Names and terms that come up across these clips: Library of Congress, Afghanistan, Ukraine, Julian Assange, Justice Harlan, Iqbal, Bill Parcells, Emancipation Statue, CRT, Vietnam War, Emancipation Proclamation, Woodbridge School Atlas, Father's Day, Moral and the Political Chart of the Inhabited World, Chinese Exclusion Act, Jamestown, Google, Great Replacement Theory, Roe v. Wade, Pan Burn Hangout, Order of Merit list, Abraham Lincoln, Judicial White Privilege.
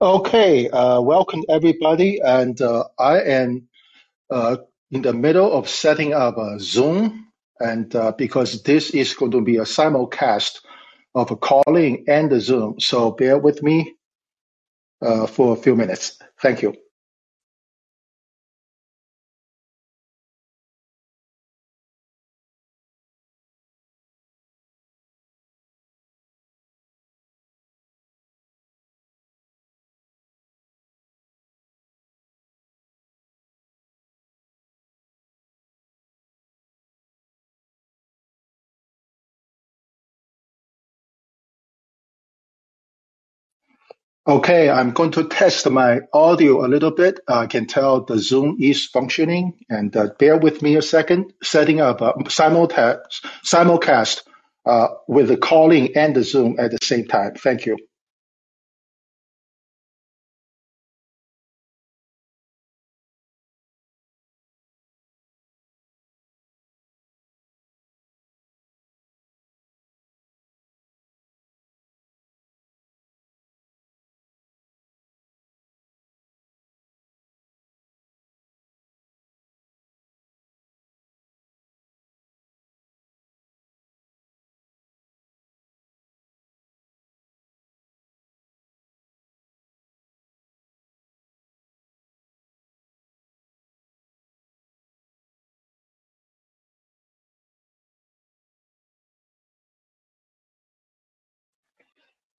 Okay, welcome everybody, and I am in the middle of setting up Zoom, and because this is going to be a simulcast of a call-in and the Zoom, so bear with me for a few minutes. Thank you. Okay, I'm going to test my audio a little bit. I can tell the Zoom is functioning, and bear with me a second. Setting up a simulcast with the calling and the Zoom at the same time. Thank you.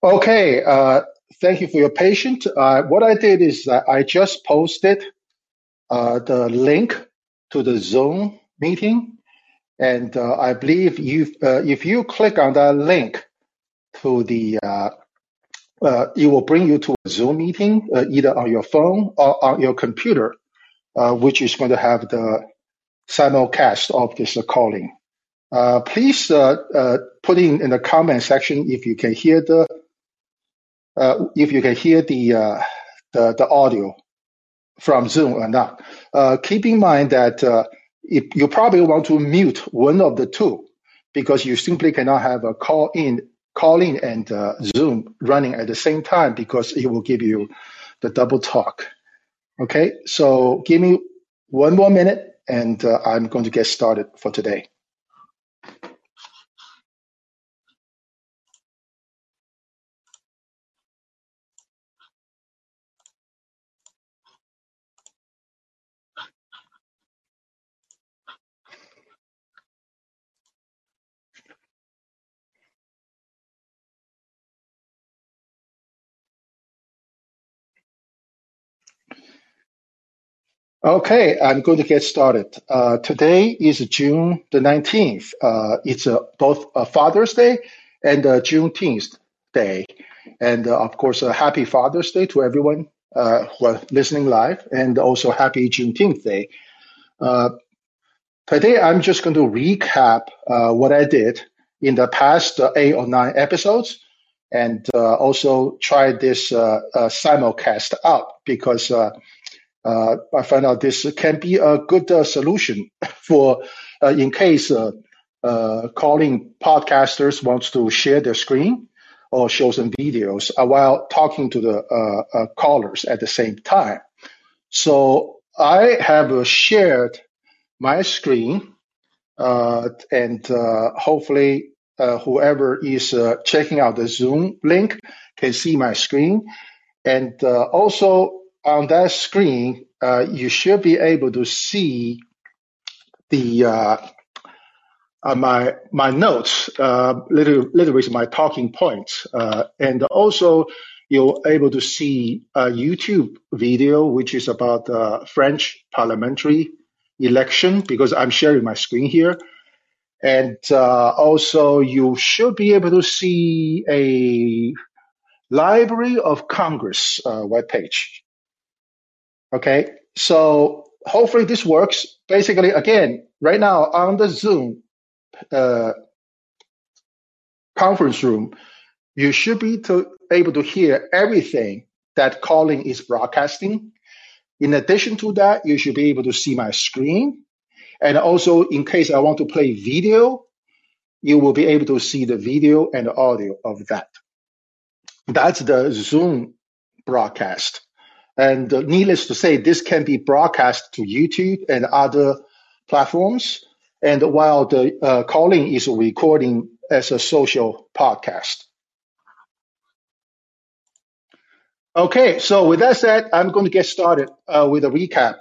Okay, thank you for your patience. What I did is I just posted the link to the Zoom meeting, and I believe if you click on that link to the, it will bring you to a Zoom meeting either on your phone or on your computer, which is going to have the simulcast of this calling. Please put in the comment section if you can hear the. If you can hear the audio from Zoom or not. Keep in mind that you probably want to mute one of the two, because you simply cannot have a call in and Zoom running at the same time, because it will give you the double talk. Okay, so give me one more minute, and I'm going to get started for today. Okay, I'm going to get started. Today is June the 19th. It's both Father's Day and Juneteenth Day. And of course, happy Father's Day to everyone who are listening live, and also happy Juneteenth Day. Today, I'm just going to recap what I did in the past 8 or 9 episodes, and also try this simulcast out, because I found out this can be a good solution for in case calling podcasters wants to share their screen or show some videos while talking to the callers at the same time. So I have shared my screen, and hopefully whoever is checking out the Zoom link can see my screen, and also on that screen, you should be able to see the my notes, literally my talking points, and also you're able to see a YouTube video which is about the French parliamentary election, because I'm sharing my screen here, and also you should be able to see a Library of Congress webpage. Okay, so hopefully this works. Basically, again, right now on the Zoom conference room, you should be able to hear everything that calling is broadcasting. In addition to that, you should be able to see my screen. And also, in case I want to play video, you will be able to see the video and the audio of that. That's the Zoom broadcast. And needless to say, this can be broadcast to YouTube and other platforms. And while the calling is recording as a social podcast. Okay, so with that said, I'm going to get started with a recap.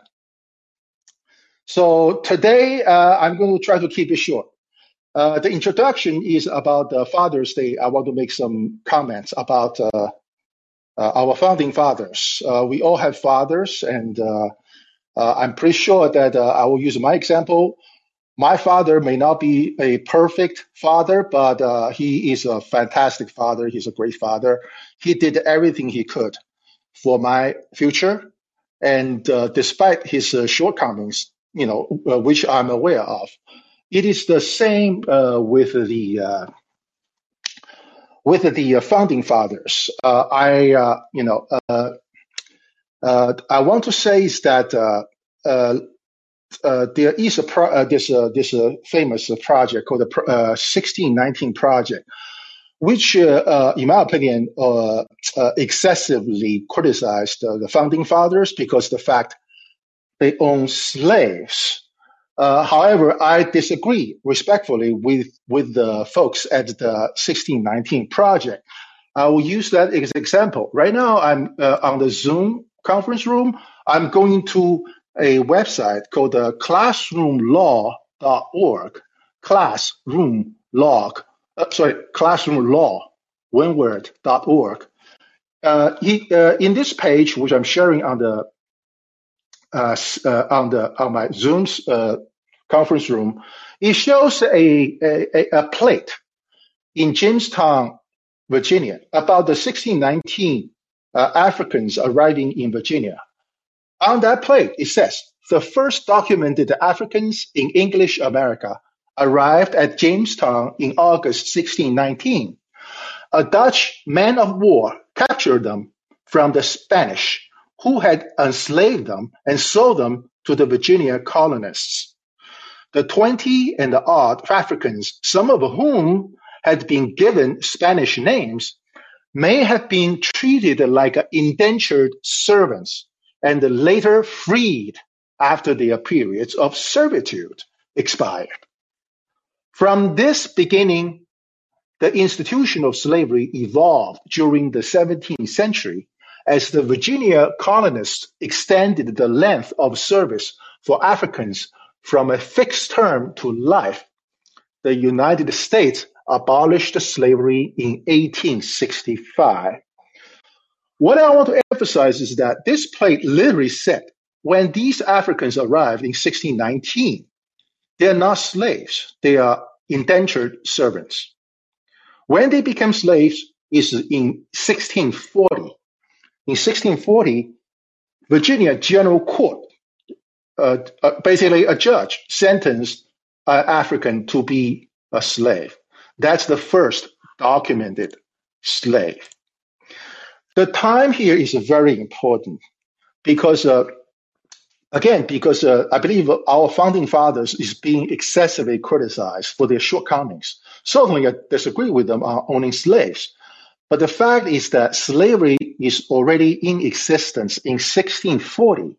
So today, I'm going to try to keep it short. The introduction is about Father's Day. I want to make some comments about our founding fathers. We all have fathers, and I'm pretty sure that I will use my example. My father may not be a perfect father, but he is a fantastic father. He's a great father. He did everything he could for my future. And despite his shortcomings, you know, which I'm aware of, it is the same with the founding fathers. I want to say is that there is this famous project called the 1619 Project, which, in my opinion, excessively criticized the founding fathers because the fact they owned slaves. However, I disagree respectfully with the folks at the 1619 Project. I will use that as an example. Right now, I'm on the Zoom conference room. I'm going to a website called classroomlaw.org. classroomlaw.org. In this page, which I'm sharing on my Zoom's conference room, it shows a plate in Jamestown, Virginia, about the 1619 Africans arriving in Virginia. On that plate, it says, the first documented Africans in English America arrived at Jamestown in August 1619. A Dutch man of war captured them from the Spanish, who had enslaved them and sold them to the Virginia colonists. The 20 and odd Africans, some of whom had been given Spanish names, may have been treated like indentured servants and later freed after their periods of servitude expired. From this beginning, the institution of slavery evolved during the 17th century as the Virginia colonists extended the length of service for Africans from a fixed term to life. The United States abolished slavery in 1865. What I want to emphasize is that this plate literally said, when these Africans arrived in 1619, they are not slaves, they are indentured servants. When they became slaves is in 1640. In 1640, Virginia General Court, basically a judge, sentenced an African to be a slave. That's the first documented slave. The time here is very important because, I believe our founding fathers is being excessively criticized for their shortcomings. Certainly, I disagree with them on owning slaves. But the fact is that slavery is already in existence in 1640,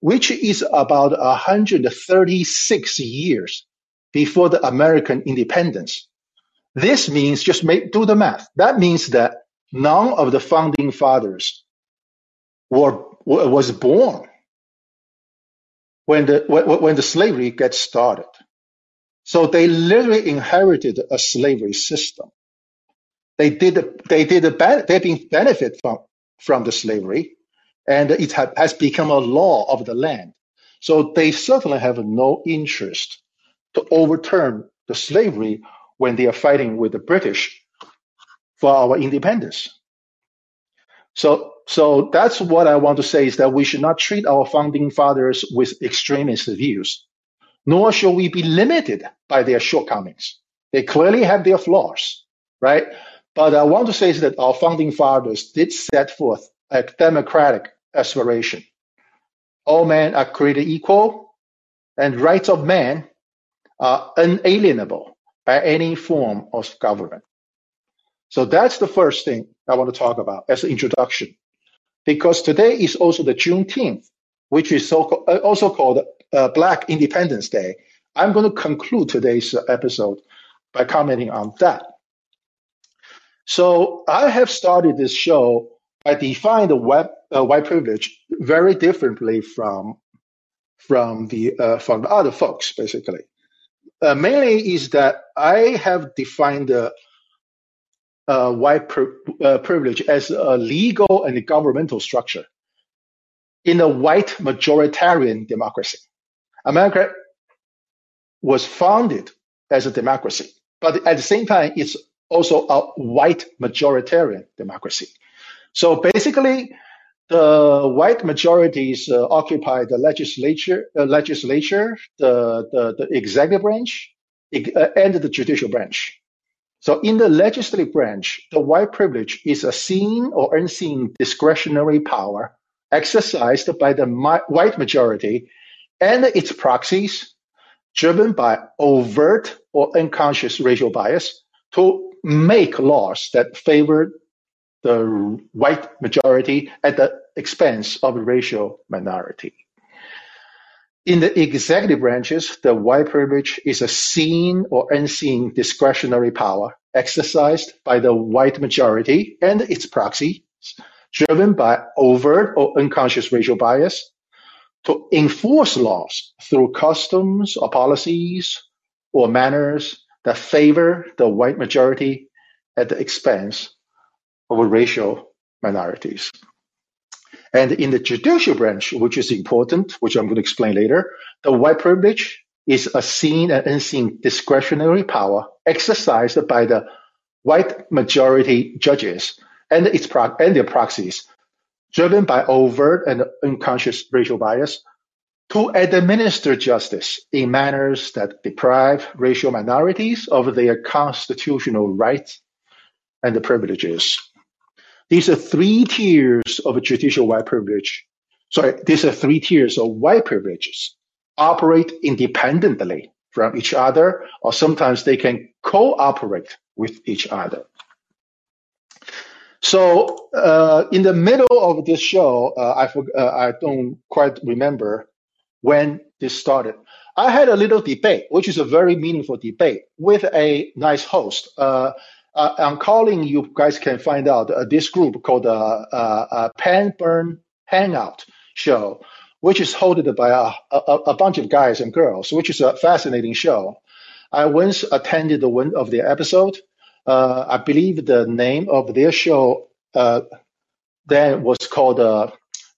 which is about 136 years before the American independence. This means, do the math. That means that none of the founding fathers was born when the slavery gets started. So they literally inherited a slavery system. They benefit from the slavery, and it has become a law of the land. So they certainly have no interest to overturn the slavery when they are fighting with the British for our independence. So that's what I want to say is that we should not treat our founding fathers with extremist views, nor should we be limited by their shortcomings. They clearly have their flaws, right? But I want to say is that our founding fathers did set forth a democratic aspiration. All men are created equal, and rights of man are inalienable by any form of government. So that's the first thing I want to talk about as an introduction. because today is also the Juneteenth, which is also called Black Independence Day. I'm going to conclude today's episode by commenting on that. So I have started this show by defining the white privilege very differently from the other folks, basically. Mainly is that I have defined the white privilege as a legal and governmental structure in a white majoritarian democracy. America was founded as a democracy, but at the same time, it's also a white majoritarian democracy. So basically, the white majorities occupy the legislature, the executive branch, and the judicial branch. So in the legislative branch, the white privilege is a seen or unseen discretionary power exercised by the white majority and its proxies, driven by overt or unconscious racial bias to make laws that favor the white majority at the expense of the racial minority. In the executive branches, the white privilege is a seen or unseen discretionary power exercised by the white majority and its proxies, driven by overt or unconscious racial bias, to enforce laws through customs or policies or manners that favor the white majority at the expense of racial minorities. And in the judicial branch, which is important, which I'm going to explain later, the white privilege is a seen and unseen discretionary power exercised by the white majority judges and their proxies, driven by overt and unconscious racial bias, to administer justice in manners that deprive racial minorities of their constitutional rights and the privileges. These are three tiers of judicial white privilege. These are three tiers of white privileges, operate independently from each other, or sometimes they can cooperate with each other. So in the middle of this show, I don't quite remember when this started. I had a little debate, which is a very meaningful debate, with a nice host. I'm calling, you guys can find out, this group called Pan Burn Hangout show, which is hosted by a bunch of guys and girls, which is a fascinating show. I once attended one of their episodes. I believe the name of their show then was called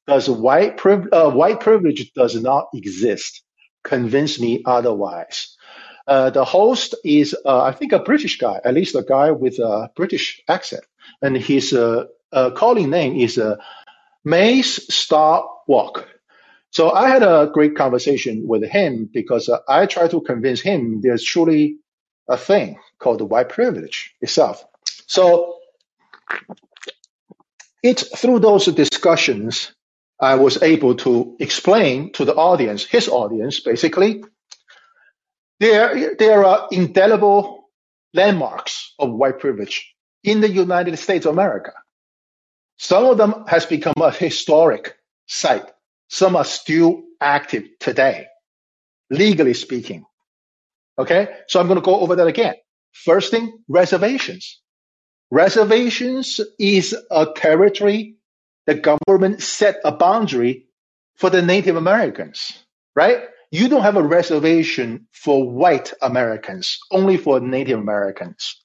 "Does White Privilege Does Not Exist? Convince Me Otherwise." The host is, I think, a British guy, at least a guy with a British accent. And his calling name is Mace Star Walk. So I had a great conversation with him because I tried to convince him there's truly a thing called the white privilege itself. So it's through those discussions I was able to explain to the audience, his audience basically, there are indelible landmarks of white privilege in the United States of America. Some of them has become a historic site. Some are still active today, legally speaking. Okay, so I'm going to go over that again. First thing, reservations. Reservations is a territory the government set a boundary for the Native Americans, right? You don't have a reservation for white Americans, only for Native Americans.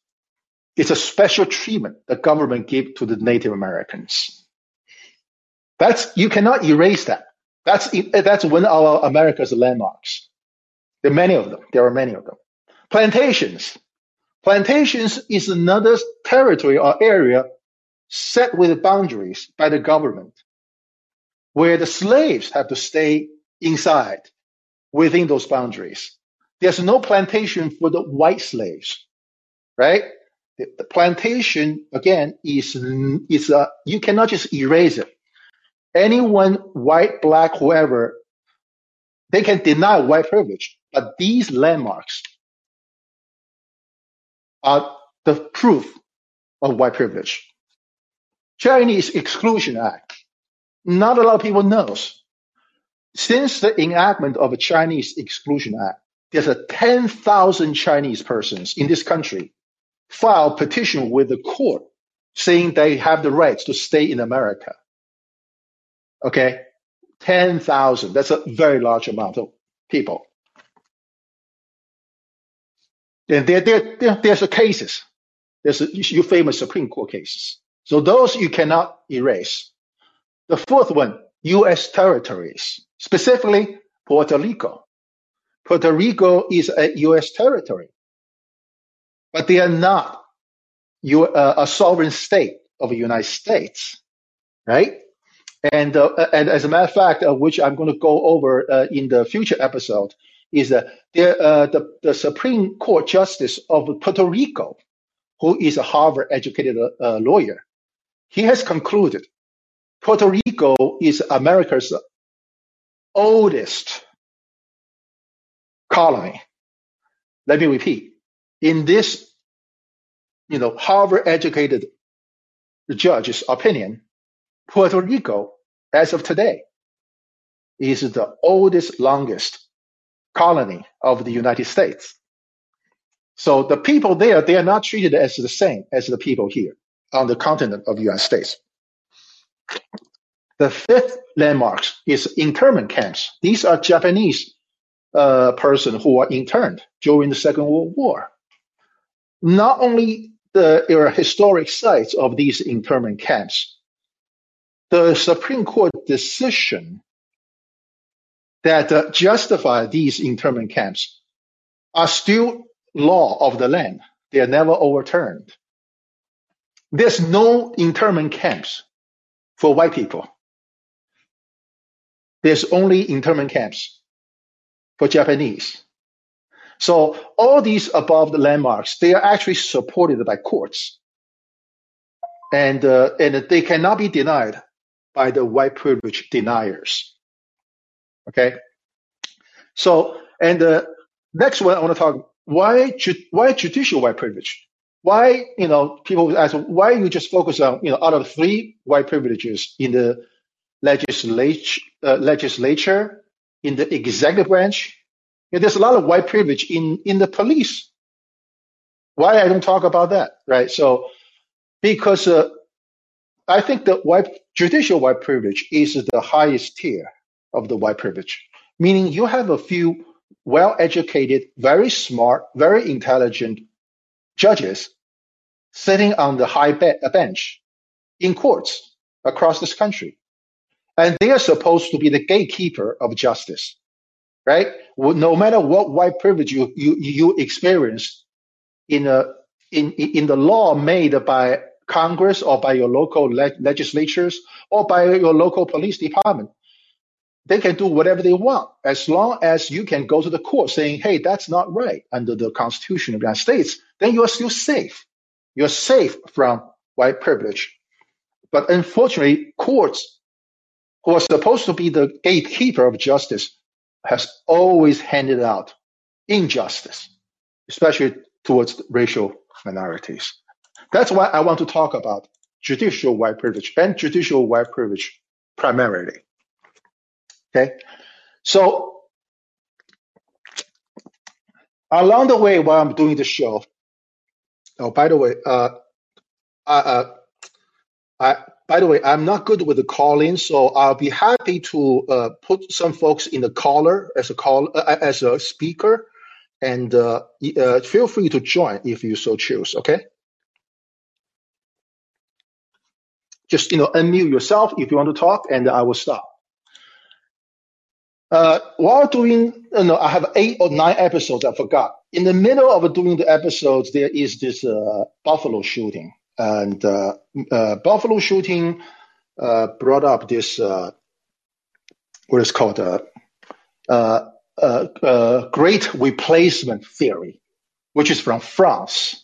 It's a special treatment the government gives to the Native Americans. You cannot erase that. That's one of America's landmarks. There are many of them. Plantations. Plantations is another territory or area set with boundaries by the government, where the slaves have to stay inside within those boundaries. There's no plantation for the white slaves, right? The plantation, again, is you cannot just erase it. Anyone, white, black, whoever, they can deny white privilege, but these landmarks are the proof of white privilege. Chinese Exclusion Act not a lot of people knows. Since the enactment of the Chinese Exclusion Act, there's a 10,000 Chinese persons in this country filed petition with the court saying they have the rights to stay in America. Okay, 10,000. That's a very large amount of people. And there's the cases. There's your famous Supreme Court cases. So those you cannot erase. The fourth one, U.S. territories, specifically Puerto Rico. Puerto Rico is a U.S. territory, but they are not a sovereign state of the United States, right? And as a matter of fact, which I'm going to go over in the future episode, is the Supreme Court Justice of Puerto Rico, who is a Harvard-educated lawyer. He has concluded Puerto Rico is America's oldest colony. Let me repeat. In this, Harvard-educated judge's opinion, Puerto Rico, as of today, is the oldest, longest colony of the United States. So the people there, they are not treated as the same as the people here on the continent of the United States. The fifth landmark is internment camps. These are Japanese persons who were interned during the Second World War. Not only there are historic sites of these internment camps, the Supreme Court decision that justify these internment camps are still law of the land. They are never overturned. There's no internment camps for white people. There's only internment camps for Japanese. So all these above the landmarks, they are actually supported by courts. And they cannot be denied by the white privilege deniers. Okay? So, and the next one I want to talk, why judicial white privilege? Why, people ask, why you just focus on, out of three white privileges in the legislature, in the executive branch, there's a lot of white privilege in the police. Why I don't talk about that, right? So, because I think the judicial white privilege is the highest tier of the white privilege, meaning you have a few well-educated, very smart, very intelligent judges sitting on the high bench in courts across this country. And they are supposed to be the gatekeeper of justice, right? No matter what white privilege you experience in the law made by Congress or by your local legislatures or by your local police department, they can do whatever they want, as long as you can go to the court saying, hey, that's not right under the Constitution of the United States, then you are still safe. You're safe from white privilege. But unfortunately, courts, who are supposed to be the gatekeeper of justice, has always handed out injustice, especially towards racial minorities. That's why I want to talk about judicial white privilege and judicial white privilege primarily. Okay, so along the way while I'm doing the show, I'm not good with the call-in, so I'll be happy to put some folks in the caller as a speaker, and feel free to join if you so choose. Okay, just unmute yourself if you want to talk, and I will stop. While doing, I have 8 or 9 episodes, I forgot. In the middle of doing the episodes, there is this Buffalo shooting. And Buffalo shooting brought up this, what is called Great Replacement Theory, which is from France.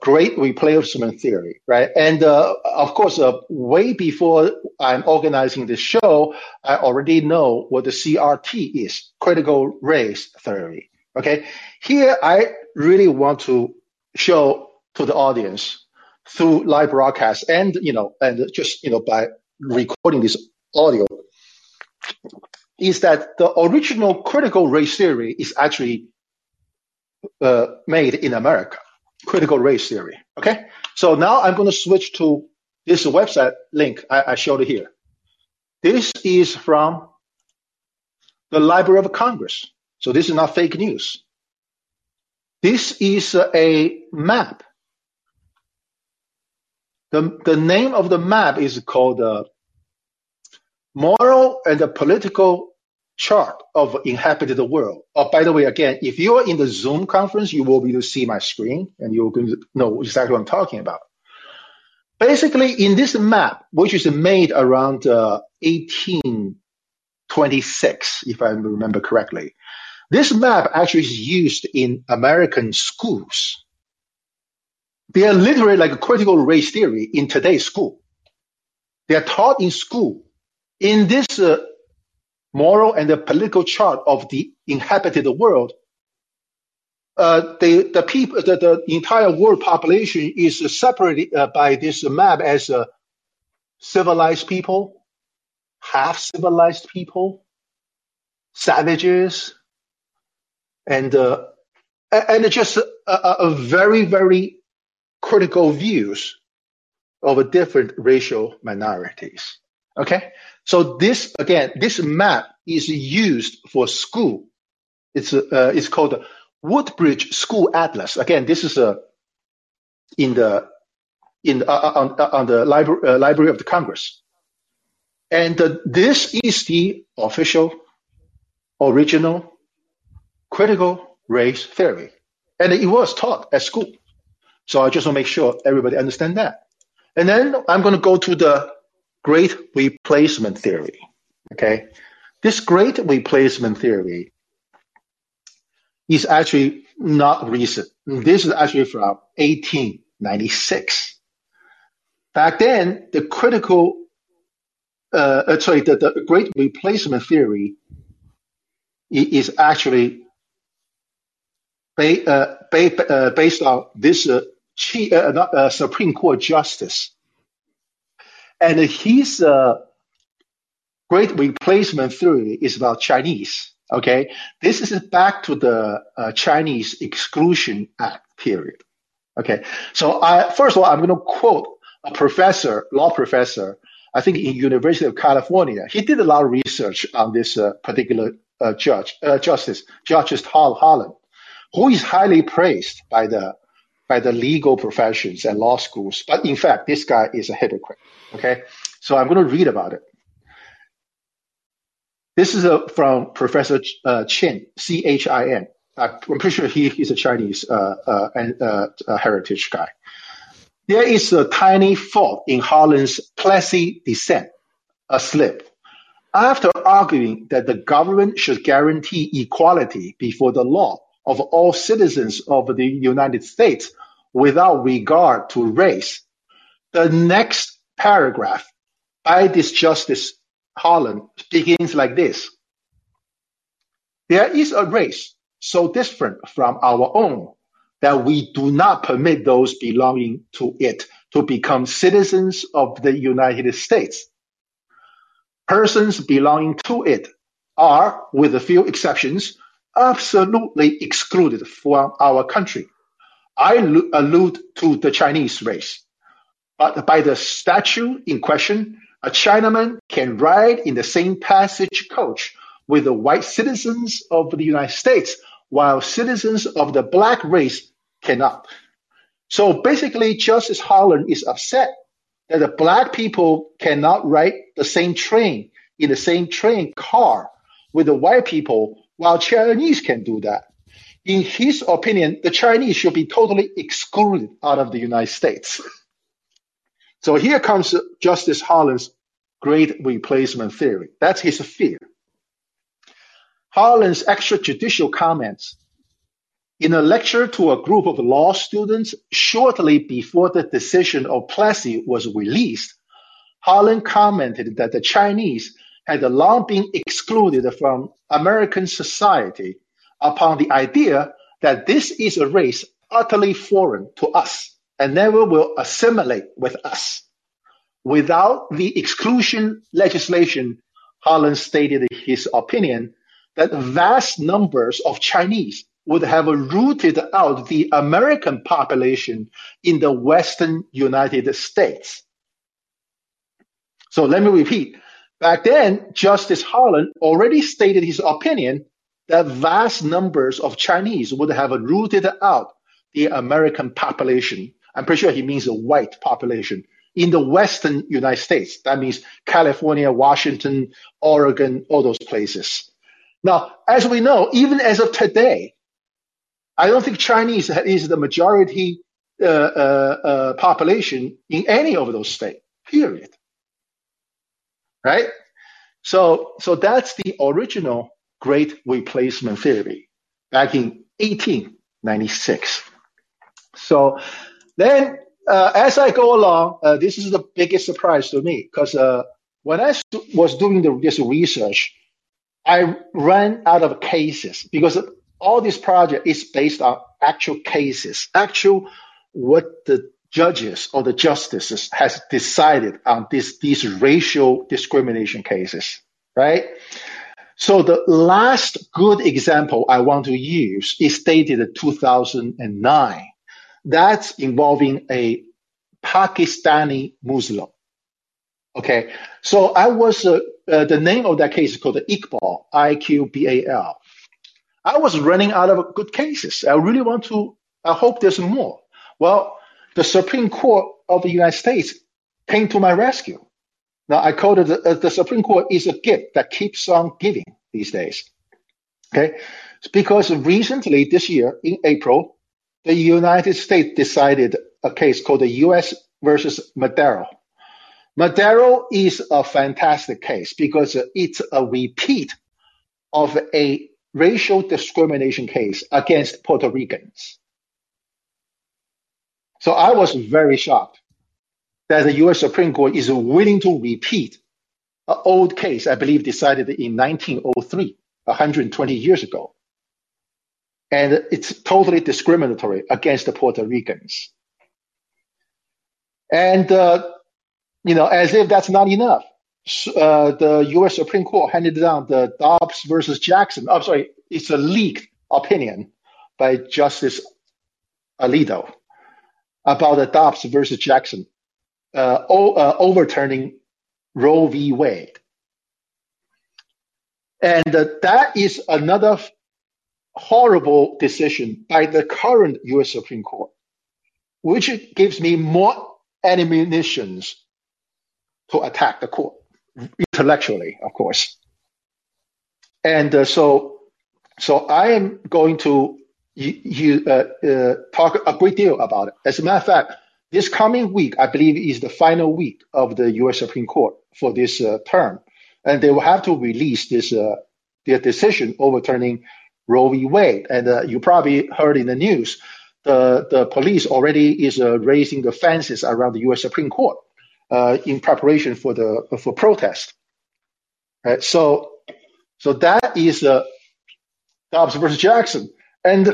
Great Replacement Theory, right? And of course, way before I'm organizing this show, I already know what the CRT is, Critical Race Theory, okay? Here, I really want to show to the audience through live broadcast and by recording this audio is that the original critical race theory is actually made in America, critical race theory. Okay, so now I'm going to switch to this website link I showed here. This is from the Library of Congress. So this is not fake news. This is a map. The name of the map is called Moral and the Political Chart of the Inhabited World. Oh, by the way, again, if you are in the Zoom conference, you will be able to see my screen and you're going to know exactly what I'm talking about. Basically, in this map, which is made around 1826, if I remember correctly, this map actually is used in American schools. They are literally like a critical race theory in today's school. They are taught in school in this moral and the political chart of the inhabited world. The entire world population is separated by this map as civilized people, half civilized people, savages, and just a very, very critical views of different racial minorities. Okay, so this again, this map is used for school. It's called Woodbridge School Atlas. Again, this is on the Library of the Congress, and this is the official, original critical race theory, and it was taught at school. So I just want to make sure everybody understands that. And then I'm going to go to the Great Replacement Theory, okay? This Great Replacement Theory is actually not recent. This is actually from 1896. Back then, the the Great Replacement Theory is actually based on this Supreme Court justice. And his Great Replacement Theory is about Chinese, okay? This is back to the Chinese Exclusion Act period, okay? So first of all, I'm going to quote a professor, law professor, I think in University of California. He did a lot of research on this particular Justice Harlan, who is highly praised by the legal professions and law schools. But in fact, this guy is a hypocrite, okay? So I'm going to read about it. This is from Professor Chin, C-H-I-N. I'm pretty sure he is a Chinese heritage guy. There is a tiny fault in Harlan's Plessy dissent, a slip. After arguing that the government should guarantee equality before the law of all citizens of the United States without regard to race, the next paragraph by this Justice Harlan begins like this. There is a race so different from our own that we do not permit those belonging to it to become citizens of the United States. Persons belonging to it are, with a few exceptions, absolutely excluded from our country. I allude to the Chinese race. But by the statute in question, a Chinaman can ride in the same passage coach with the white citizens of the United States, while citizens of the black race cannot. So basically, Justice Harlan is upset that the black people cannot ride the same train in the same train car with the white people, while Chinese can do that. In his opinion, the Chinese should be totally excluded out of the United States. So here comes Justice Harlan's Great Replacement Theory. That's his fear. Harlan's extrajudicial comments in a lecture to a group of law students shortly before the decision of Plessy was released, Harlan commented that the Chinese had long been excluded from American society upon the idea that this is a race utterly foreign to us and never will assimilate with us. without the exclusion legislation, Harlan stated in his opinion that vast numbers of Chinese would have rooted out the American population in the Western United States. So let me repeat. Back then, Justice Harlan already stated his opinion that vast numbers of Chinese would have rooted out the American population. I'm pretty sure he means the white population in the Western United States. That means California, Washington, Oregon, all those places. Now, as we know, even as of today, I don't think Chinese is the majority population in any of those states, period. Right? So that's the original Great Replacement Theory back in 1896. So then as I go along, this is the biggest surprise to me, because when I was doing this research, I ran out of cases, because all this project is based on actual cases, actual what the judges or the justices has decided on these racial discrimination cases, right? So the last good example I want to use is dated in 2009. That's involving a Pakistani Muslim. Okay, so I was the name of that case is called Iqbal, I-Q-B-A-L. I was running out of good cases. I hope there's more. Well, the Supreme Court of the United States came to my rescue. Now, I call it the Supreme Court is a gift that keeps on giving these days. Okay, it's because recently this year in April, the United States decided a case called the U.S. versus Madero. Madero is a fantastic case because it's a repeat of a racial discrimination case against Puerto Ricans. So I was very shocked that the U.S. Supreme Court is willing to repeat an old case, I believe decided in 1903, 120 years ago. And it's totally discriminatory against the Puerto Ricans. And as if that's not enough, the U.S. Supreme Court handed down the Dobbs versus Jackson. I'm sorry, it's a leaked opinion by Justice Alito about the Dobbs versus Jackson, overturning Roe v. Wade. And that is another horrible decision by the current U.S. Supreme Court, which gives me more ammunition to attack the court intellectually, of course. And so I am going to talk a great deal about it. As a matter of fact, this coming week, I believe, is the final week of the U.S. Supreme Court for this term, and they will have to release this their decision overturning Roe v. Wade. And you probably heard in the news, the police already is raising the fences around the U.S. Supreme Court in preparation for for protest. Right? So that is Dobbs versus Jackson, and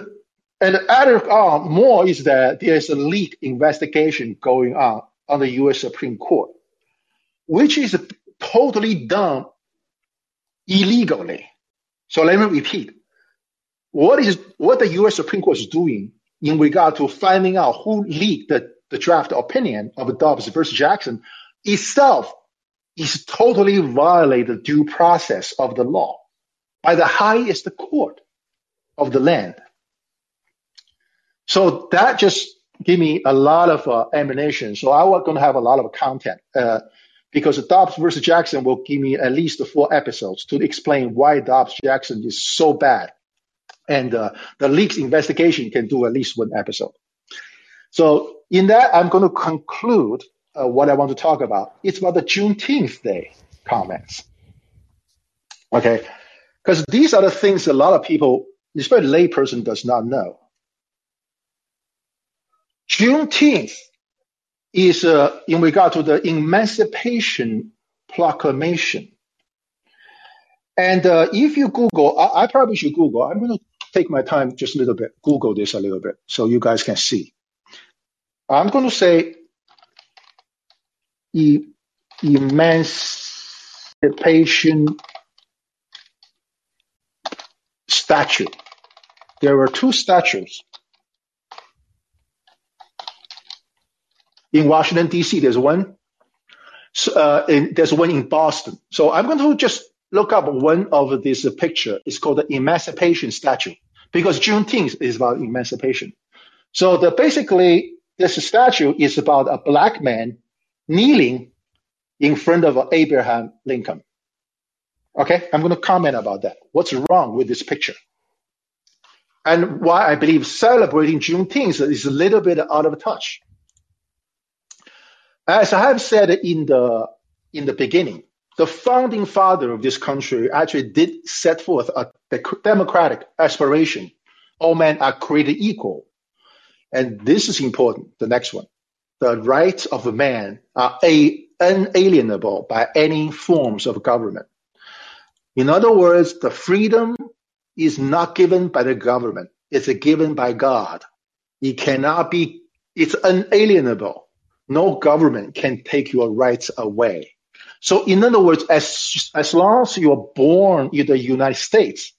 added on more is that there is a leak investigation going on the U.S. Supreme Court, which is totally done illegally. So let me repeat. What the U.S. Supreme Court is doing in regard to finding out who leaked the draft opinion of Dobbs versus Jackson itself is totally violate the due process of the law by the highest court of the land. So that just gave me a lot of ammunition. So I was going to have a lot of content because Dobbs versus Jackson will give me at least 4 episodes to explain why Dobbs Jackson is so bad. And the leaks investigation can do at least 1 episode. So in that, I'm going to conclude what I want to talk about. It's about the Juneteenth Day comments. Okay, because these are the things a lot of people, especially layperson, does not know. Juneteenth is in regard to the Emancipation Proclamation. And if you Google, I probably should Google. I'm going to take my time just a little bit, Google this a little bit so you guys can see. I'm going to say Emancipation Statue. There were two statues in Washington, D.C. There's one. There's one in Boston. So I'm going to just look up one of this picture. It's called the Emancipation Statue because Juneteenth is about emancipation. So basically, this statue is about a black man kneeling in front of Abraham Lincoln. Okay, I'm going to comment about that. What's wrong with this picture? And why I believe celebrating Juneteenth is a little bit out of touch. As I have said in the beginning, the founding father of this country actually did set forth a democratic aspiration. All men are created equal. And this is important, the next one. The rights of a man are unalienable by any forms of government. In other words, the freedom is not given by the government. It's given by God. It's unalienable. No government can take your rights away. So in other words, as long as you are born in the United States,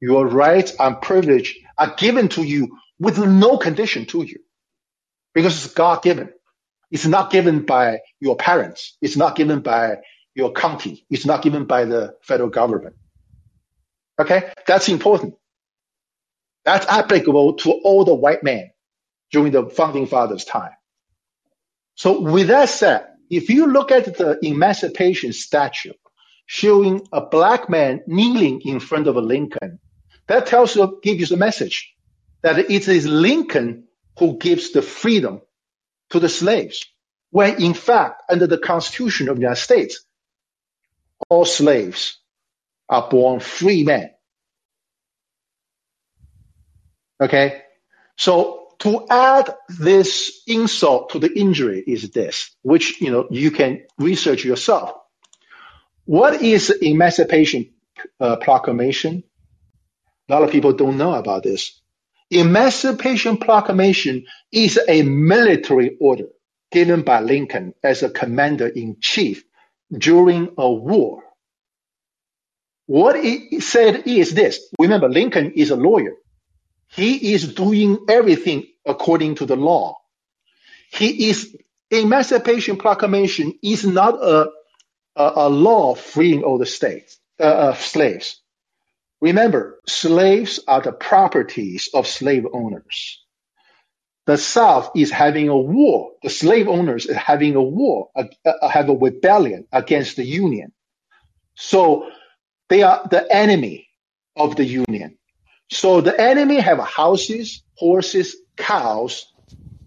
your rights and privilege are given to you with no condition to you, because it's God-given. It's not given by your parents. It's not given by your county. It's not given by the federal government. Okay? That's important. That's applicable to all the white men during the founding fathers' time. So with that said, if you look at the Emancipation Statue showing a black man kneeling in front of a Lincoln, that gives you the message that it is Lincoln who gives the freedom to the slaves, when in fact, under the Constitution of the United States, all slaves are born free men. Okay? So to add this insult to the injury is this, which, you can research yourself. What is Emancipation Proclamation? A lot of people don't know about this. Emancipation Proclamation is a military order given by Lincoln as a commander-in-chief during a war. What it said is this. Remember, Lincoln is a lawyer. He is doing everything according to the law. Emancipation Proclamation is not a law freeing all the slaves. Remember, slaves are the properties of slave owners. The South is having a war. The slave owners are having a war, have a rebellion against the Union. So they are the enemy of the Union. So the enemy have houses, horses, cows,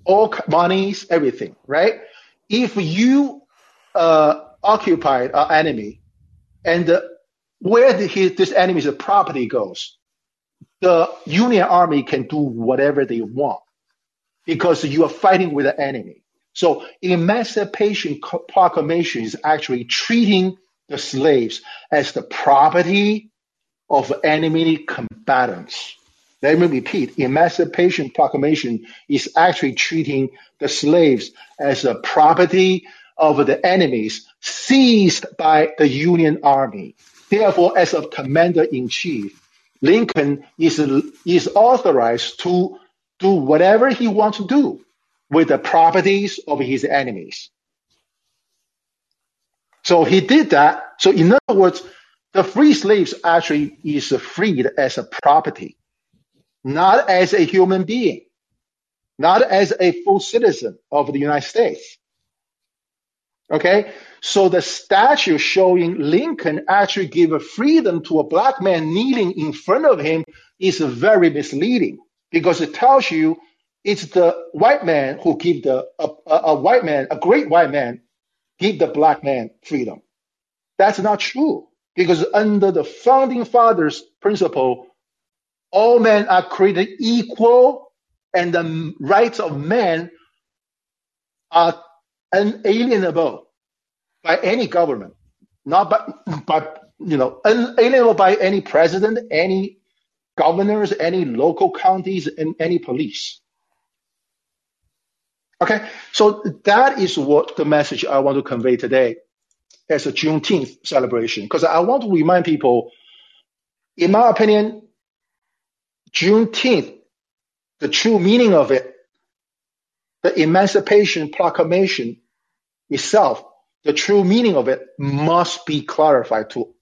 all monies, everything, right? If you occupied an enemy and where this enemy's property goes, the Union Army can do whatever they want because you are fighting with the enemy. So Emancipation Proclamation is actually treating the slaves as the property of enemy combatants. Let me repeat. Emancipation Proclamation is actually treating the slaves as the property of the enemies seized by the Union Army. Therefore, as a commander-in-chief, Lincoln is authorized to do whatever he wants to do with the properties of his enemies. So he did that. So in other words, the free slaves actually is freed as a property, not as a human being, not as a full citizen of the United States. Okay, so the statue showing Lincoln actually give a freedom to a black man kneeling in front of him is very misleading because it tells you it's the white man who give a great white man give the black man freedom. That's not true because under the founding fathers' principle, all men are created equal, and the rights of man are unalienable by any government, not by unalienable by any president, any governors, any local counties, and any police. Okay, so that is what the message I want to convey today as a Juneteenth celebration, because I want to remind people, in my opinion, Juneteenth, the true meaning of it, the Emancipation Proclamation itself, the true meaning of it must be clarified to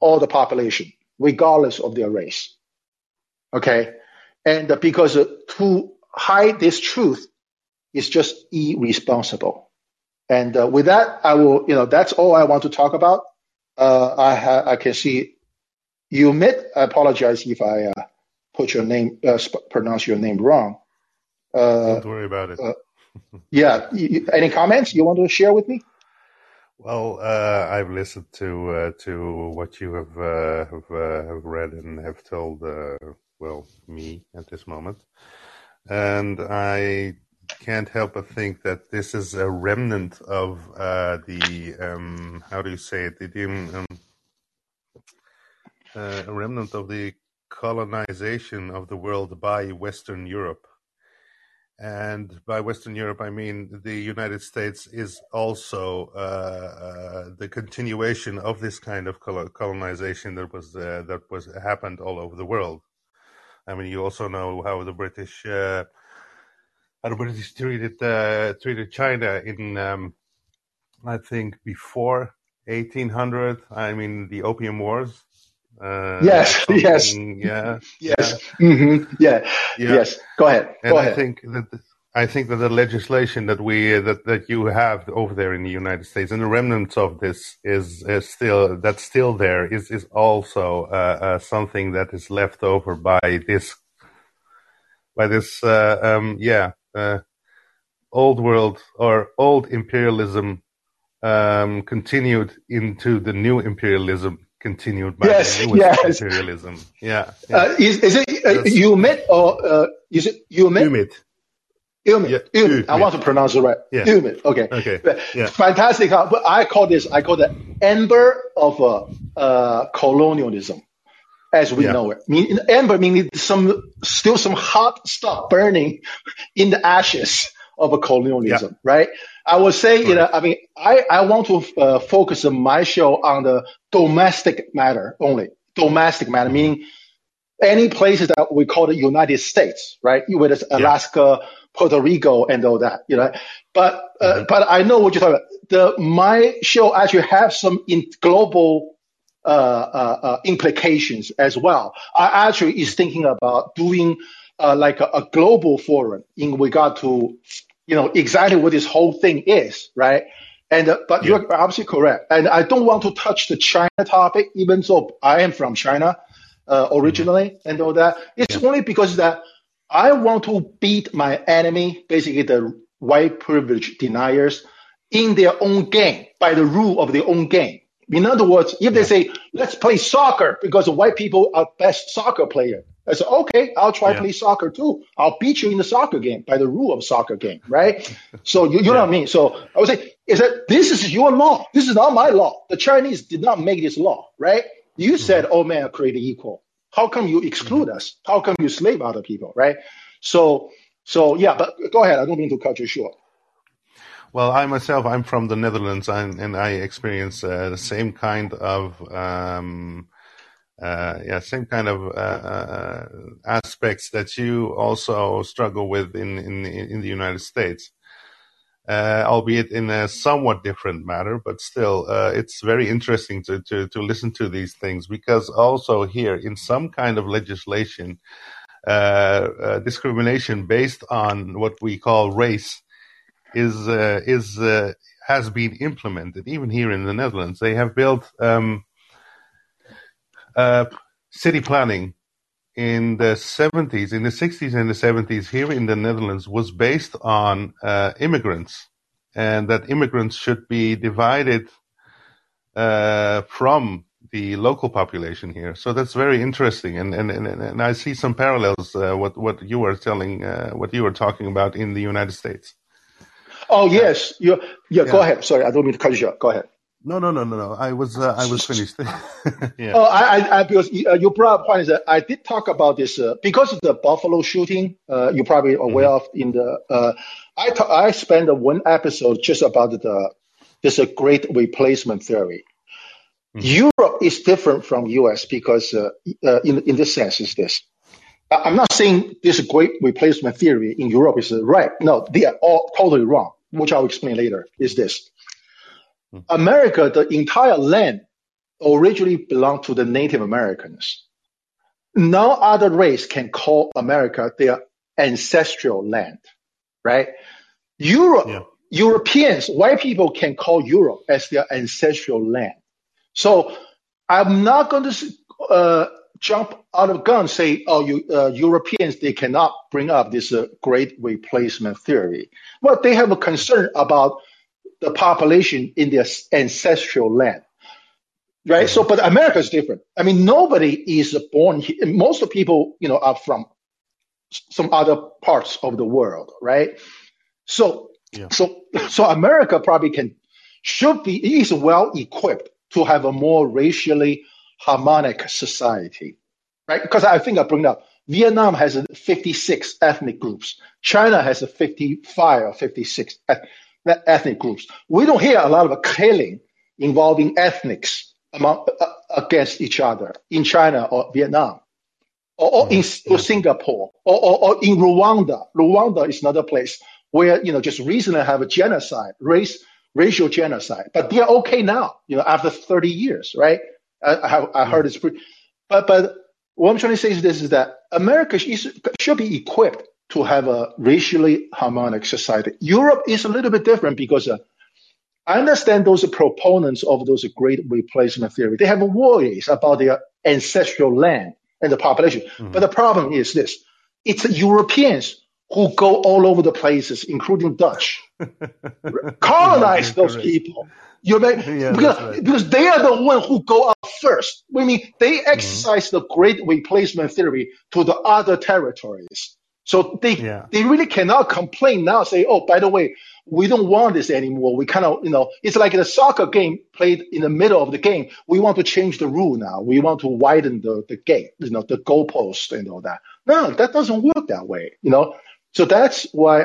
all the population, regardless of their race. Okay? And because to hide this truth is just irresponsible. And with that, I will, that's all I want to talk about. I can see you, Mitt. I apologize if I put your name, pronounce your name wrong. Don't worry about it. Yeah. Any comments you want to share with me? Well, I've listened to what you have read and have told me at this moment, and I can't help but think that this is a remnant of a remnant of the colonization of the world by Western Europe. And by Western Europe, I mean the United States is also the continuation of this kind of colonization that happened all over the world. I mean, you also know how the British treated China in I think before 1800. I mean, the Opium Wars. Go ahead. I think that the legislation that that you have over there in the United States and the remnants of this is still there, is also something that is left over by this old world or old imperialism continued into the new imperialism. Continued by imperialism. Yeah. Yeah. Is it humid? I want to pronounce it right. Yeah. Humid. Okay. Yeah. Fantastic. But I call the ember of colonialism, as we know it. Ember meaning some hot stuff burning in the ashes of a colonialism, right? I would say, I want to focus on my show on the domestic matter only. Domestic matter, meaning any places that we call the United States, right? Whether it's Alaska, Puerto Rico, and all that, But I know what you're talking about. My show actually has some global implications as well. I actually is thinking about doing a global forum in regard to exactly what this whole thing is, right? And but you're absolutely correct. And I don't want to touch the China topic, even though I am from China originally and all that. It's only because that I want to beat my enemy, basically the white privilege deniers, in their own game, by the rule of their own game. In other words, if they say, let's play soccer because white people are best soccer player, I said, okay, I'll try to play soccer too. I'll beat you in the soccer game by the rule of soccer game, right? So you know what I mean? So I would say is that this is your law. This is not my law. The Chinese did not make this law, right? You said all men are created equal. How come you exclude us? How come you slave other people, right? But go ahead. I don't mean to cut you short. Well, I myself, I'm from the Netherlands, and I experience the same kind of aspects that you also struggle with in the United States, albeit in a somewhat different manner. But still, it's very interesting to listen to these things, because also here in some kind of legislation, discrimination based on what we call race has been implemented. Even here in the Netherlands, they have built city planning in the 70s, in the 60s and the 70s here in the Netherlands was based on immigrants, and that immigrants should be divided from the local population here. So that's very interesting, and I see some parallels what you were talking about in the United States. Oh yes, Go ahead. Sorry, I don't mean to cut you short. Go ahead. No. I was finished. Because you brought up point is that I did talk about this because of the Buffalo shooting. You're probably aware of. I spent one episode just about the There's a great replacement theory. Mm-hmm. Europe is different from U.S. because in this sense is this. I'm not saying this great replacement theory in Europe is right. No, they are all totally wrong, which I'll explain later, is this. Mm-hmm. America, the entire land, originally belonged to the Native Americans. No other race can call America their ancestral land, right? Europe, yeah. Europeans, white people can call Europe as their ancestral land. So I'm not going to jump out of gun and say, oh, you Europeans, they cannot bring up this great replacement theory. Well, they have a concern about the population in their ancestral land. Right. So, but America is different. I mean, nobody is born here. Most of people, you know, are from some other parts of the world. Right. So, yeah. so America probably is well equipped to have a more racially harmonic society. Right. Because I think I bring up Vietnam has 56 ethnic groups. China has 55 or 56 ethnic groups. We don't hear a lot of killing involving ethnics against each other in China or Vietnam or in Singapore or in Rwanda. Rwanda is another place where, you know, just recently have a genocide, racial genocide, but they are okay now, you know, after 30 years, right? I heard it's pretty, but what I'm trying to say is this, is that America should be equipped to have a racially harmonic society. Europe is a little bit different because I understand those proponents of those great replacement theory. They have worries about their ancestral land and the population. Mm-hmm. But the problem is this. It's Europeans who go all over the places, including Dutch, colonize those people. You know, because they are the one who go up first. I mean, they exercise the great replacement theory to the other territories. So they really cannot complain now, say, oh, by the way, we don't want this anymore. We kind of, you know, it's like a soccer game played in the middle of the game. We want to change the rule now. We want to widen the gate, you know, the goalpost and all that. No, that doesn't work that way, you know. So that's why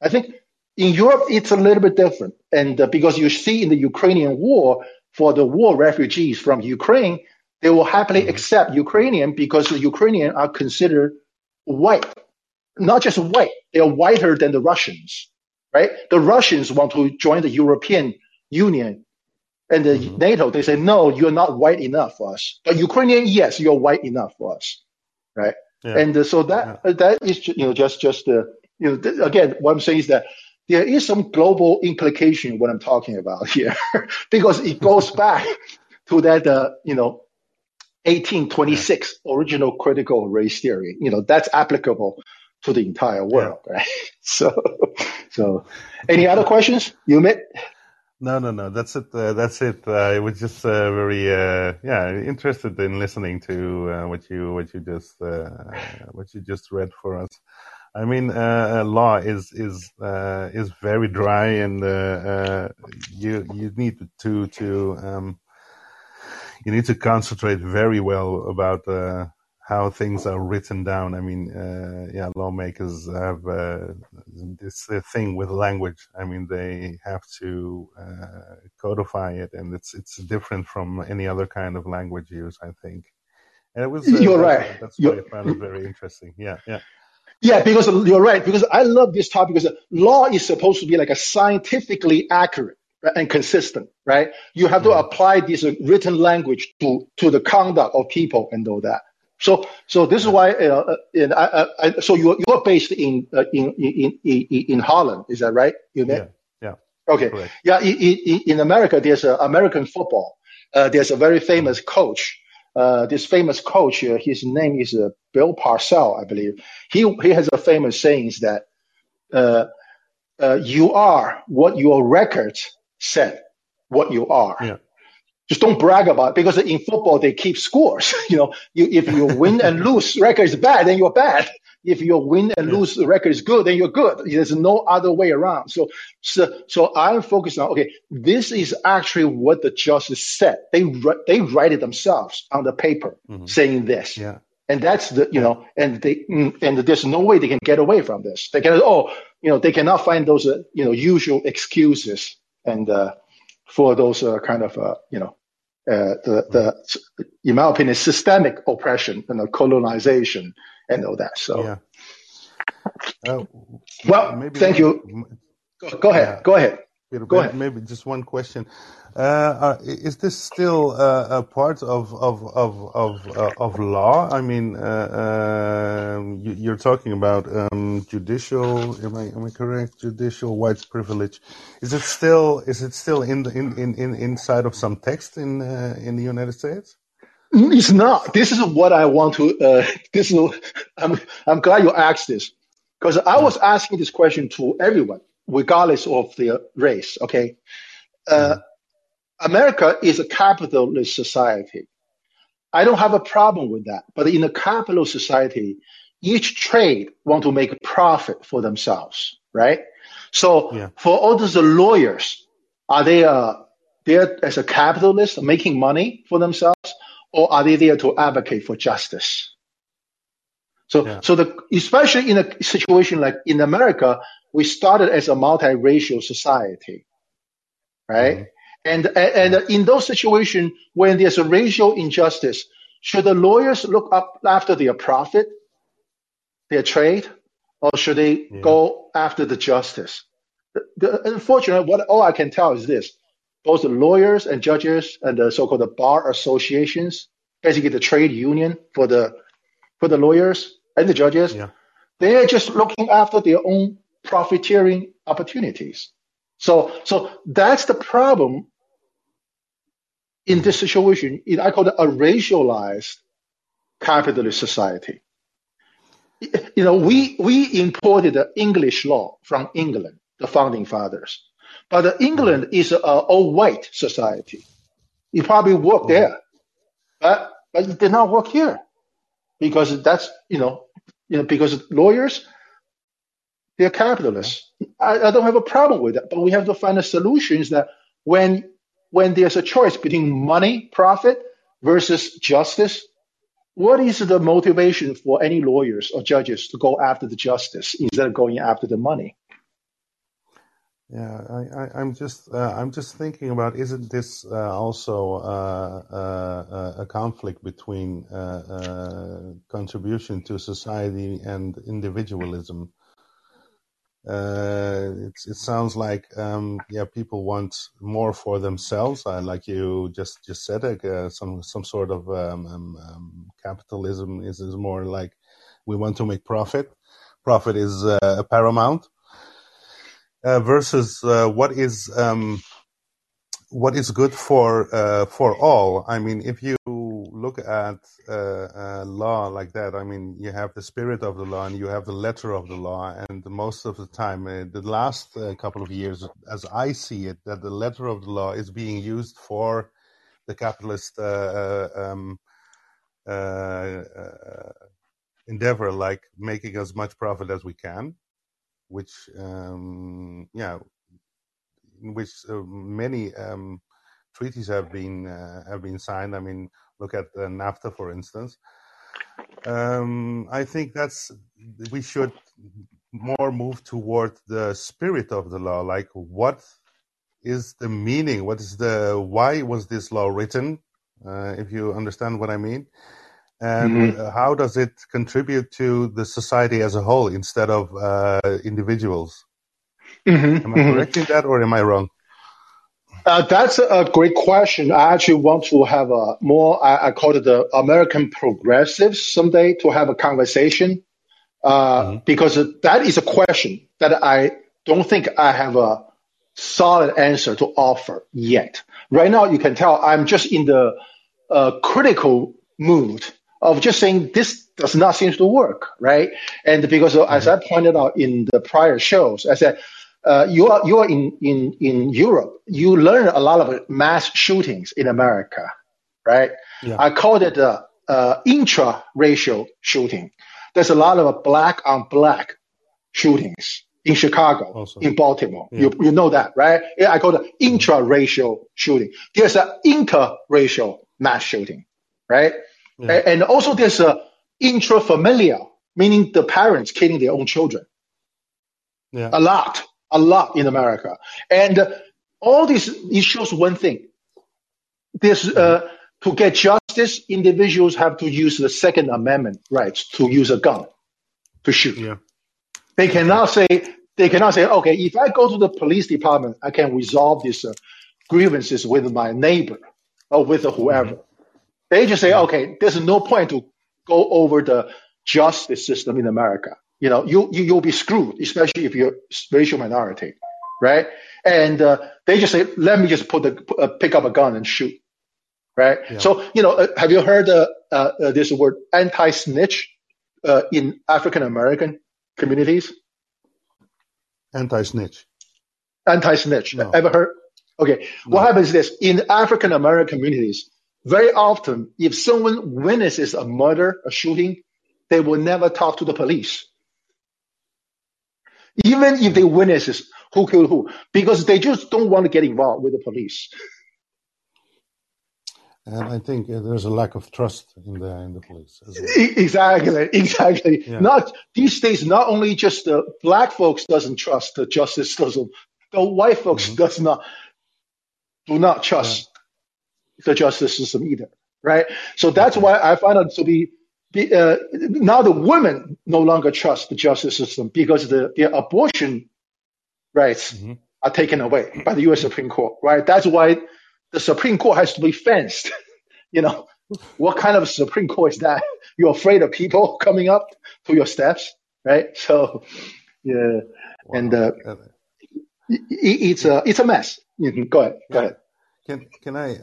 I think in Europe, it's a little bit different. And because you see in the Ukrainian war, for the war refugees from Ukraine, they will happily accept Ukrainian because the Ukrainian are considered white. Not just white, they are whiter than the Russians, right? The Russians want to join the European Union and the NATO. They say, no, you're not white enough for us. But Ukrainian, yes, you're white enough for us, right? Yeah. And so that is, you know, again, what I'm saying is that there is some global implication in what I'm talking about here because it goes back to that, 1826 original critical race theory. You know, that's applicable to the entire world, right? So, any other questions, Yumit? No, that's it. I was just very interested in listening to what you just read for us. I mean, law is very dry, and you need to concentrate very well about how things are written down. I mean, lawmakers have this thing with language. I mean, they have to codify it, and it's different from any other kind of language use, I think. And it was you're right. That's why I found it very interesting. Yeah, because you're right. Because I love this topic because law is supposed to be like a scientifically accurate and consistent, right? You have to apply this written language to the conduct of people and all that. So this is why, and so you're based in Holland, is that right? Yeah. Okay. Correct. Yeah. In America, there's American football. There's a very famous coach. This famous coach, his name is Bill Parcells, I believe. He has a famous saying that you are what your record said what you are. Yeah. Just don't brag about it because in football they keep scores. You know, if you win and lose record is bad, then you're bad. If you win and lose the record is good, then you're good. There's no other way around. So I'm focused on this is actually what the judges said. They write it themselves on the paper saying this. Yeah. And that's the and there's no way they can get away from this. They cannot find those usual excuses and for those in my opinion, systemic oppression and colonization and all that. So, yeah. Thank you. Go ahead. Maybe just one question. Is this still a part of law? I mean, you're talking about judicial. Am I correct? Judicial white privilege. Is it still inside of some text in the United States? It's not. This is what I want to. I'm glad you asked this, because I was asking this question to everyone, regardless of their race. Okay. America is a capitalist society. I don't have a problem with that, but in a capitalist society, each trade want to make a profit for themselves, right? So for all those lawyers, are they there as a capitalist making money for themselves, or are they there to advocate for justice? So especially in a situation like in America, we started as a multiracial society, right? Mm-hmm. And in those situations, when there's a racial injustice, should the lawyers look up after their profit, their trade, or should they go after the justice? Unfortunately, all I can tell is this: both the lawyers and judges and the so-called bar associations, basically the trade union for the lawyers and the judges, they're just looking after their own profiteering opportunities. So that's the problem in this situation. I call it a racialized capitalist society. You know, we imported the English law from England, the founding fathers, but England is an all-white society. It probably worked there, but it did not work here, because that's because lawyers, they're capitalists. I don't have a problem with that, but we have to find a solution that when there's a choice between money, profit versus justice, what is the motivation for any lawyers or judges to go after the justice instead of going after the money? Yeah, I'm just thinking about, isn't this also a conflict between contribution to society and individualism? It sounds like people want more for themselves. Like you just said, some sort of capitalism is more like we want to make profit. Profit is paramount versus what is good for all. I mean, if you look at law like that, I mean, you have the spirit of the law and you have the letter of the law, and most of the time, the last couple of years, as I see it, that the letter of the law is being used for the capitalist endeavor, like making as much profit as we can, which many treaties have been signed. I mean, look at NAFTA, for instance. I think we should more move toward the spirit of the law. Like, what is the meaning? Why was this law written? If you understand what I mean, and how does it contribute to the society as a whole instead of individuals? Mm-hmm. Am I correct in that, or am I wrong? That's a great question. I actually want to have a more, I call it the American progressives someday, to have a conversation, because that is a question that I don't think I have a solid answer to offer yet. Right now, you can tell I'm just in the critical mood of just saying this does not seem to work, right? And because, as I pointed out in the prior shows, I said, you are in Europe. You learn a lot of mass shootings in America, right? Yeah. I call it intra-racial shooting. There's a lot of black-on-black shootings in Chicago, in Baltimore. Yeah. You know that, right? I call it intra-racial shooting. There's an inter-racial mass shooting, right? Yeah. And also there's an intra-familial, meaning the parents killing their own children. Yeah. A lot in America. And All this, it shows one thing. This, to get justice, individuals have to use the Second Amendment rights to use a gun to shoot. Yeah. They cannot say, okay, if I go to the police department, I can resolve these grievances with my neighbor or with whoever. Mm-hmm. They just say, okay, there's no point to go over the justice system in America. You know, you'll be screwed, especially if you're racial minority, right? And they just say, let me just pick up a gun and shoot, right? Yeah. So, you know, have you heard this word anti-snitch in African American communities? Anti-snitch. No. Ever heard? Okay. No. What happens is this. In African American communities, very often, if someone witnesses a murder, a shooting, they will never talk to the police. Even if they witness who killed who, because they just don't want to get involved with the police. And I think there's a lack of trust in the police as well. Exactly. Yeah. These days, not only just the black folks doesn't trust the justice system, the white folks mm-hmm. do not trust the justice system either, right? So that's why I find it to be. Now the women no longer trust the justice system because their abortion rights mm-hmm. are taken away by the U.S. Supreme Court, right? That's why the Supreme Court has to be fenced. You know, what kind of Supreme Court is that? You're afraid of people coming up to your steps, right? So, yeah, wow. And it's a mess. Mm-hmm. Go ahead. Can I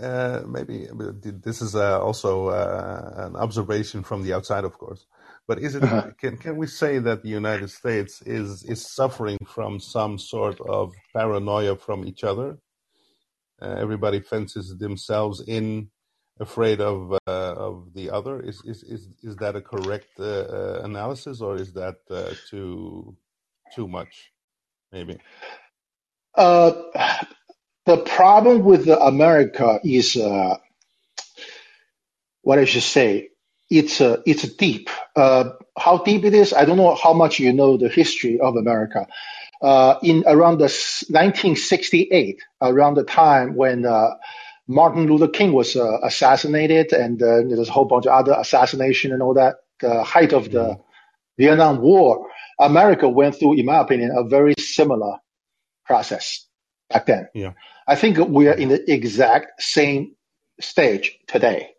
maybe this is also an observation from the outside, of course. But is it can we say that the United States is suffering from some sort of paranoia from each other? Everybody fences themselves in, afraid of the other. Is that a correct analysis, or is that too much? Maybe. The problem with America is, what I should say, it's deep. How deep it is, I don't know how much you know the history of America. In around 1968, around the time when Martin Luther King was assassinated, and there's a whole bunch of other assassination and all that, the height of the Vietnam War, America went through, in my opinion, a very similar process. Back then, yeah. I think we are in the exact same stage today.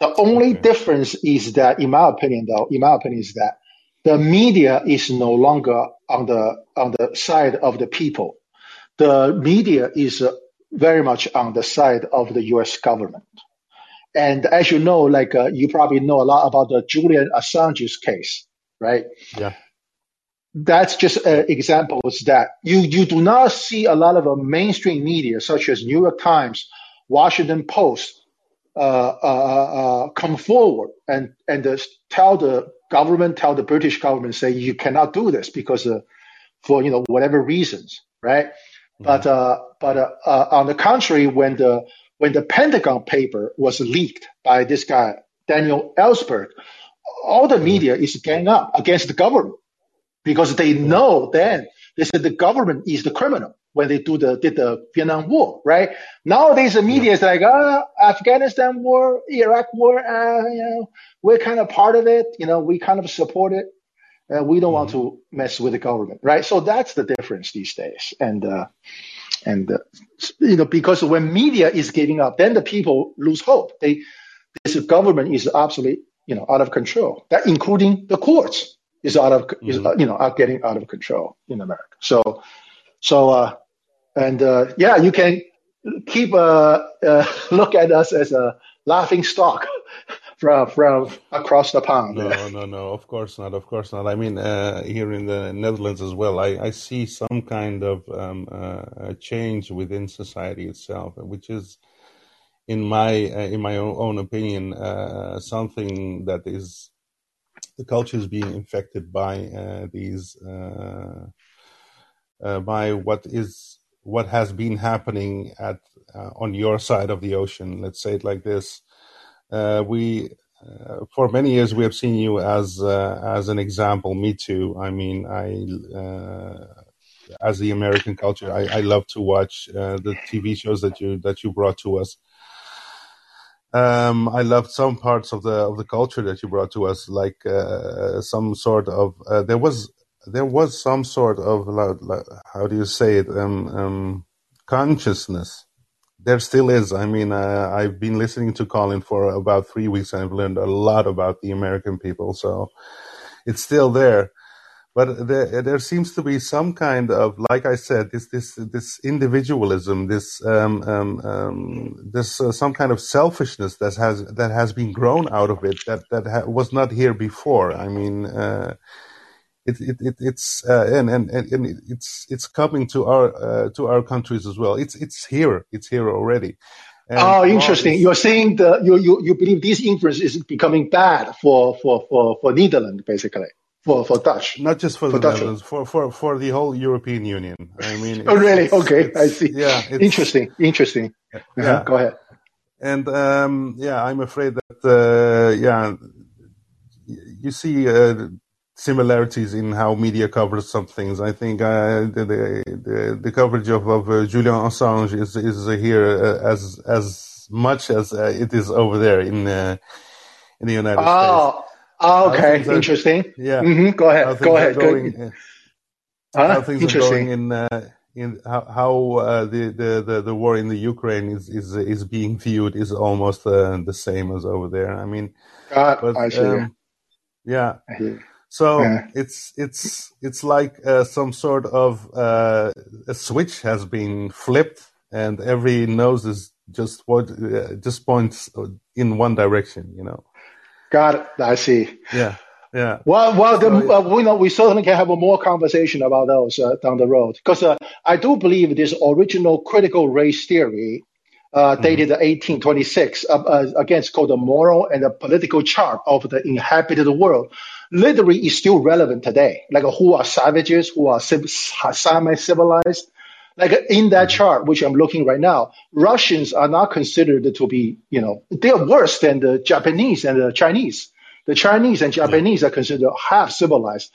The only difference is that, in my opinion, the media is no longer on the side of the people. The media is very much on the side of the U.S. government. And as you know, you probably know a lot about the Julian Assange's case, right? Yeah. That's just examples that you do not see a lot of mainstream media, such as New York Times, Washington Post, come forward and tell the British government, say you cannot do this because for whatever reasons, right? Mm-hmm. But on the contrary, when the Pentagon paper was leaked by this guy Daniel Ellsberg, all the media is ganging up against the government. Because they know then, they said the government is the criminal when they did the Vietnam War, right? Nowadays, the media is like, Afghanistan war, Iraq war, we're kind of part of it, we kind of support it, and we don't want to mess with the government, right? So that's the difference these days. And because when media is giving up, then the people lose hope. This government is absolutely, out of control, that including the courts. Are getting out of control in America. So you can keep look at us as a laughing stock from across the pond. No, of course not. I mean, here in the Netherlands as well, I see some kind of change within society itself, which is, in my own opinion, something that is. The culture is being infected by by what has been happening at on your side of the ocean. Let's say it like this: we for many years we have seen you as an example. Me too. I mean, I as the American culture. I love to watch the TV shows that you brought to us. I loved some parts of the culture that you brought to us, like some sort of there was some sort of, how do you say it, consciousness. There still is. I mean, I've been listening to Colin for about 3 weeks, and I've learned a lot about the American people. So it's still there. But there seems to be some kind of, like I said, this individualism, this some kind of selfishness that has been grown out of it that was not here before. I mean, it's coming to our countries as well. It's here already. And interesting. You're saying you believe this influence is becoming bad for Netherlands, basically. For Dutch, not just for the Netherlands, for the whole European Union. I mean, oh really? Okay, I see. Yeah, interesting. Yeah. Uh-huh. Go ahead. And I'm afraid that you see similarities in how media covers some things. I think the coverage of Julian Assange is here as much as it is over there in the United States. Oh, okay, interesting. Yeah. Mm-hmm. Go ahead. How things are going in how the war in the Ukraine is being viewed is almost the same as over there. I mean, I see. Yeah. I see. So it's like some sort of a switch has been flipped, and every nose is just points in one direction. You know. Got it. I see. Yeah. Well, we certainly can have a more conversation about those down the road, because I do believe this original critical race theory, dated 1826, again, it's called the Moral and the Political Chart of the Inhabited World, literally is still relevant today. Like who are savages, who are semi-civilized. Like in that chart, which I'm looking right now, Russians are not considered to be, they're worse than the Japanese and the Chinese. The Chinese and Japanese are considered half civilized.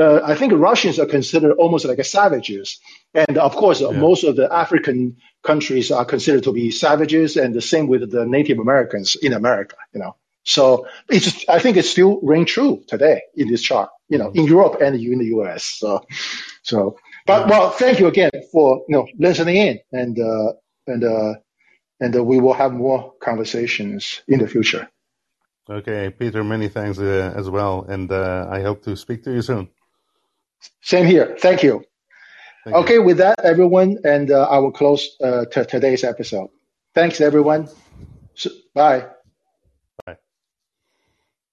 I think Russians are considered almost like savages. And of course, most of the African countries are considered to be savages, and the same with the Native Americans in America, So I think it's still ring true today in this chart, in Europe and in the US. So. But thank you again for listening in, and we will have more conversations in the future. Okay, Peter, many thanks as well, and I hope to speak to you soon. Same here. Thank you. Okay, with that, everyone, and I will close today's episode. Thanks, everyone. Bye.